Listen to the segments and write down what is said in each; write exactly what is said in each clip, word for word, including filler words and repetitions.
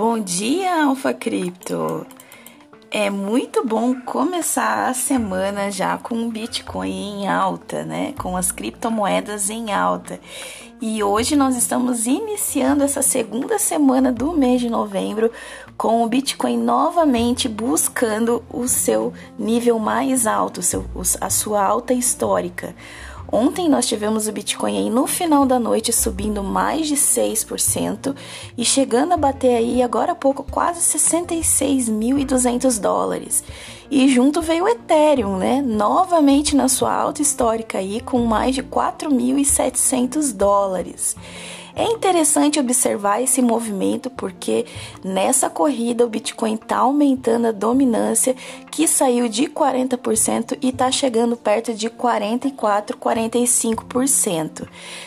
Bom dia, Alpha Cripto! É muito bom começar a semana já com o Bitcoin em alta, né? Com as criptomoedas em alta. E hoje nós estamos iniciando essa segunda semana do mês de novembro com o Bitcoin novamente buscando o seu nível mais alto, seu, a sua alta histórica. Ontem nós tivemos o Bitcoin aí no final da noite subindo mais de seis por cento e chegando a bater aí agora há pouco quase sessenta e seis mil e duzentos dólares. E junto veio o Ethereum, né? Novamente na sua alta histórica aí com mais de quatro mil e setecentos dólares. É interessante observar esse movimento porque nessa corrida o Bitcoin está aumentando a dominância que saiu de quarenta por cento e está chegando perto de quarenta e quatro, quarenta e cinco por cento.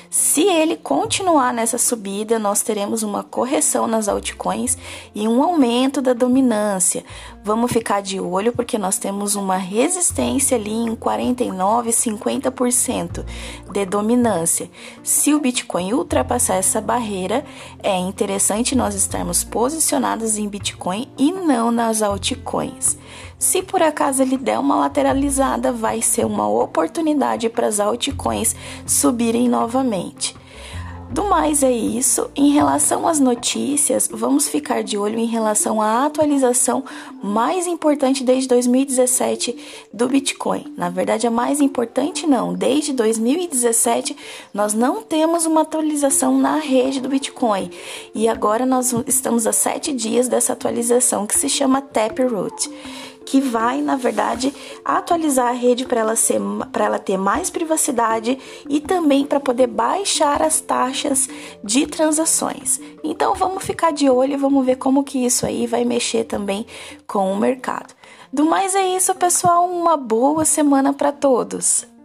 Se ele continuar nessa subida, nós teremos uma correção nas altcoins e um aumento da dominância. Vamos ficar de olho porque nós temos uma resistência ali em quarenta e nove, cinquenta por cento de dominância. Se o Bitcoin ultrapassar essa barreira, é interessante nós estarmos posicionados em Bitcoin e não nas altcoins. Se por acaso ele der uma lateralizada, vai ser uma oportunidade para as altcoins subirem novamente. Do mais é isso. Em relação às notícias, vamos ficar de olho em relação à atualização mais importante desde dois mil e dezessete do Bitcoin. Na verdade, a mais importante não. Desde dois mil e dezessete, nós não temos uma atualização na rede do Bitcoin. E agora nós estamos a sete dias dessa atualização, que se chama Taproot, que vai, na verdade, atualizar a rede para ela ser, para ela ter mais privacidade e também para poder baixar as taxas de transações. Então, vamos ficar de olho e vamos ver como que isso aí vai mexer também com o mercado. Do mais é isso, pessoal. Uma boa semana para todos!